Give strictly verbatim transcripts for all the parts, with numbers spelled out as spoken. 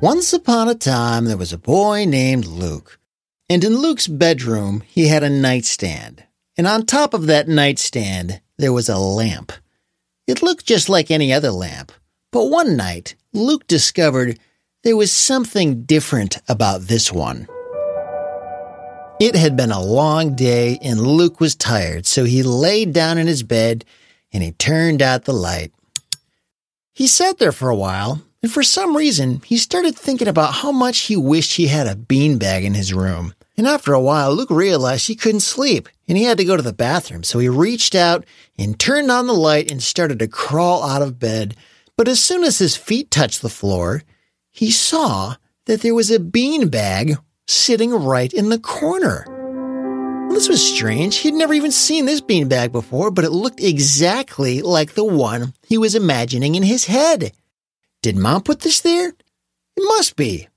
Once upon a time, there was a boy named Luke. And in Luke's bedroom, he had a nightstand. And on top of that nightstand, there was a lamp. It looked just like any other lamp. But one night, Luke discovered there was something different about this one. It had been a long day, and Luke was tired, so he laid down in his bed, and he turned out the light. He sat there for a while, and for some reason, he started thinking about how much he wished he had a beanbag in his room. And after a while, Luke realized he couldn't sleep, and he had to go to the bathroom, so he reached out and turned on the light and started to crawl out of bed. But as soon as his feet touched the floor, he saw that there was a beanbag sitting right in the corner. Well, this was strange. He'd never even seen this beanbag before, but it looked exactly like the one he was imagining in his head. Did Mom put this there? It must be.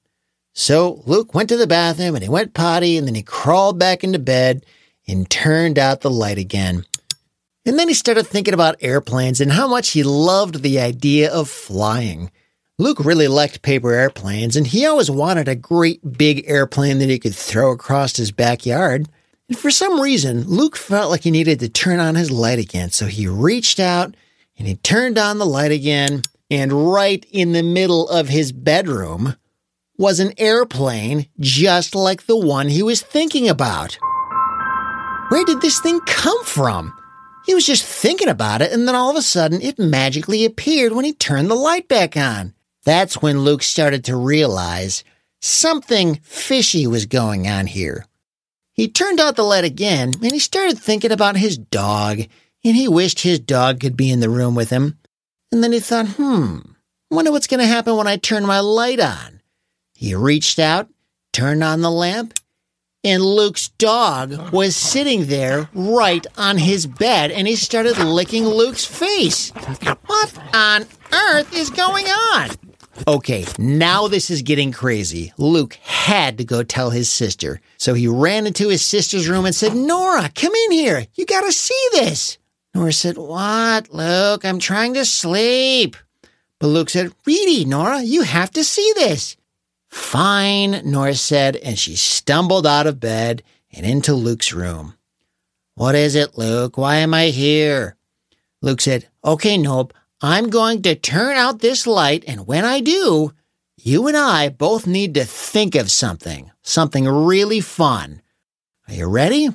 So Luke went to the bathroom, and he went potty, and then he crawled back into bed and turned out the light again. And then he started thinking about airplanes and how much he loved the idea of flying. Luke really liked paper airplanes, and he always wanted a great big airplane that he could throw across his backyard. And for some reason, Luke felt like he needed to turn on his light again. So he reached out, and he turned on the light again. And right in the middle of his bedroom was an airplane just like the one he was thinking about. Where did this thing come from? He was just thinking about it, and then all of a sudden it magically appeared when he turned the light back on. That's when Luke started to realize something fishy was going on here. He turned out the light again, and he started thinking about his dog, and he wished his dog could be in the room with him. And then he thought, hmm, I wonder what's going to happen when I turn my light on. He reached out, turned on the lamp, and Luke's dog was sitting there right on his bed, and he started licking Luke's face. What on earth is going on? Okay, now this is getting crazy. Luke had to go tell his sister. So he ran into his sister's room and said, "Nora, come in here. You got to see this." Nora said, "What, Luke? I'm trying to sleep." But Luke said, "Really, Nora, you have to see this." "Fine," Nora said, and she stumbled out of bed and into Luke's room. "What is it, Luke? Why am I here?" Luke said, "Okay, Nope, I'm going to turn out this light, and when I do, you and I both need to think of something, something really fun. Are you ready?"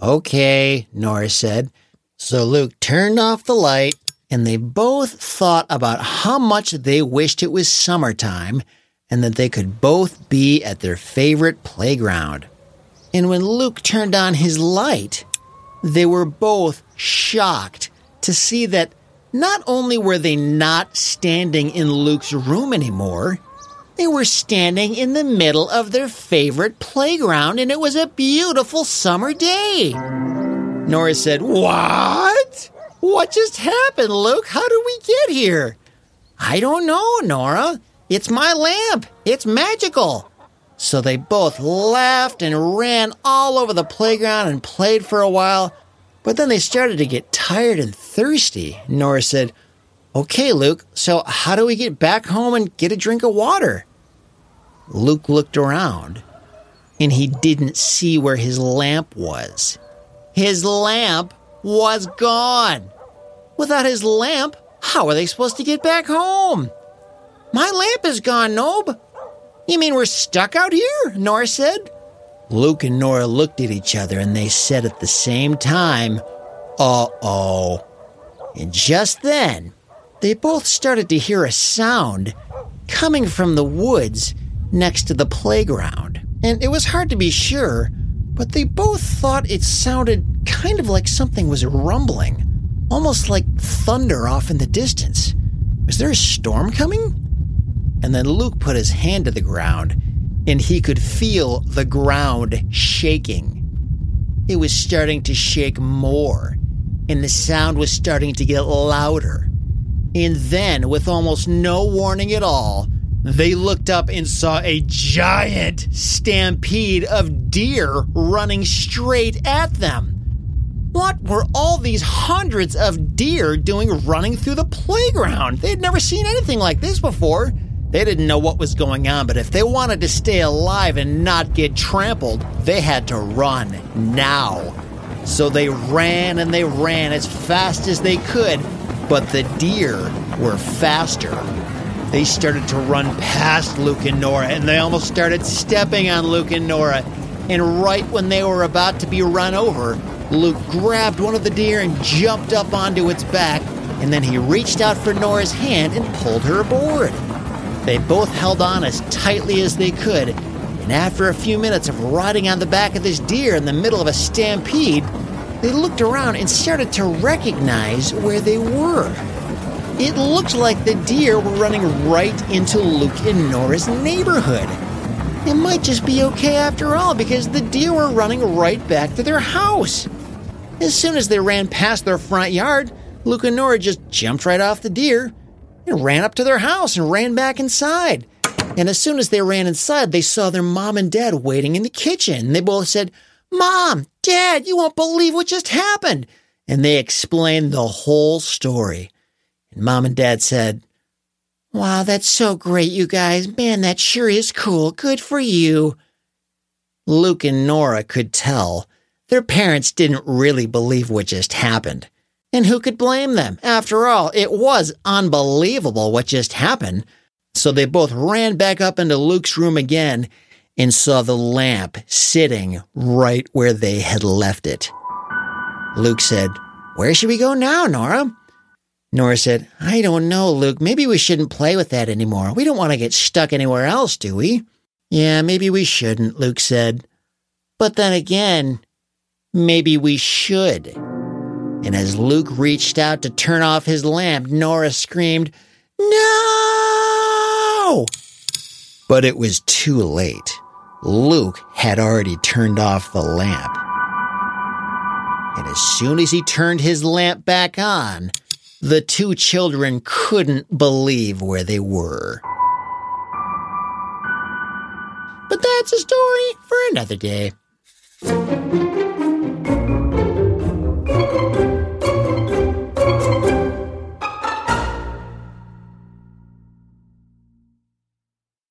"Okay," Nora said. So Luke turned off the light, and they both thought about how much they wished it was summertime and that they could both be at their favorite playground. And when Luke turned on his light, they were both shocked to see that not only were they not standing in Luke's room anymore, they were standing in the middle of their favorite playground, and it was a beautiful summer day. Nora said, "What? What just happened, Luke? How did we get here?" "I don't know, Nora. It's my lamp. It's magical." So they both laughed and ran all over the playground and played for a while. But then they started to get tired and thirsty. Nora said, "Okay, Luke, so how do we get back home and get a drink of water?" Luke looked around, and he didn't see where his lamp was. His lamp was gone. Without his lamp, how are they supposed to get back home? "My lamp is gone, Nob." "You mean we're stuck out here?" Nora said. Luke and Nora looked at each other, and they said at the same time, "Uh-oh." And just then, they both started to hear a sound coming from the woods next to the playground. And it was hard to be sure, but they both thought it sounded kind of like something was rumbling, almost like thunder off in the distance. Was there a storm coming? And then Luke put his hand to the ground, and he could feel the ground shaking. It was starting to shake more, and the sound was starting to get louder. And then, with almost no warning at all, they looked up and saw a giant stampede of deer running straight at them. What were all these hundreds of deer doing running through the playground? They had never seen anything like this before. They didn't know what was going on, but if they wanted to stay alive and not get trampled, they had to run now. So they ran and they ran as fast as they could, but the deer were faster. They started to run past Luke and Nora, and they almost started stepping on Luke and Nora. And right when they were about to be run over, Luke grabbed one of the deer and jumped up onto its back, and then he reached out for Nora's hand and pulled her aboard. They both held on as tightly as they could, and after a few minutes of riding on the back of this deer in the middle of a stampede, they looked around and started to recognize where they were. It looked like the deer were running right into Luke and Nora's neighborhood. It might just be okay after all, because the deer were running right back to their house. As soon as they ran past their front yard, Luke and Nora just jumped right off the deer and ran up to their house and ran back inside. And as soon as they ran inside, they saw their mom and dad waiting in the kitchen. They both said, "Mom, Dad, you won't believe what just happened." And they explained the whole story. And Mom and Dad said, "Wow, that's so great, you guys. Man, that sure is cool. Good for you." Luke and Nora could tell their parents didn't really believe what just happened. And who could blame them? After all, it was unbelievable what just happened. So they both ran back up into Luke's room again and saw the lamp sitting right where they had left it. Luke said, "Where should we go now, Nora?" Nora said, "I don't know, Luke. Maybe we shouldn't play with that anymore. We don't want to get stuck anywhere else, do we?" "Yeah, maybe we shouldn't," Luke said. "But then again, maybe we should." And as Luke reached out to turn off his lamp, Nora screamed, "No!" But it was too late. Luke had already turned off the lamp. And as soon as he turned his lamp back on, the two children couldn't believe where they were. But that's a story for another day.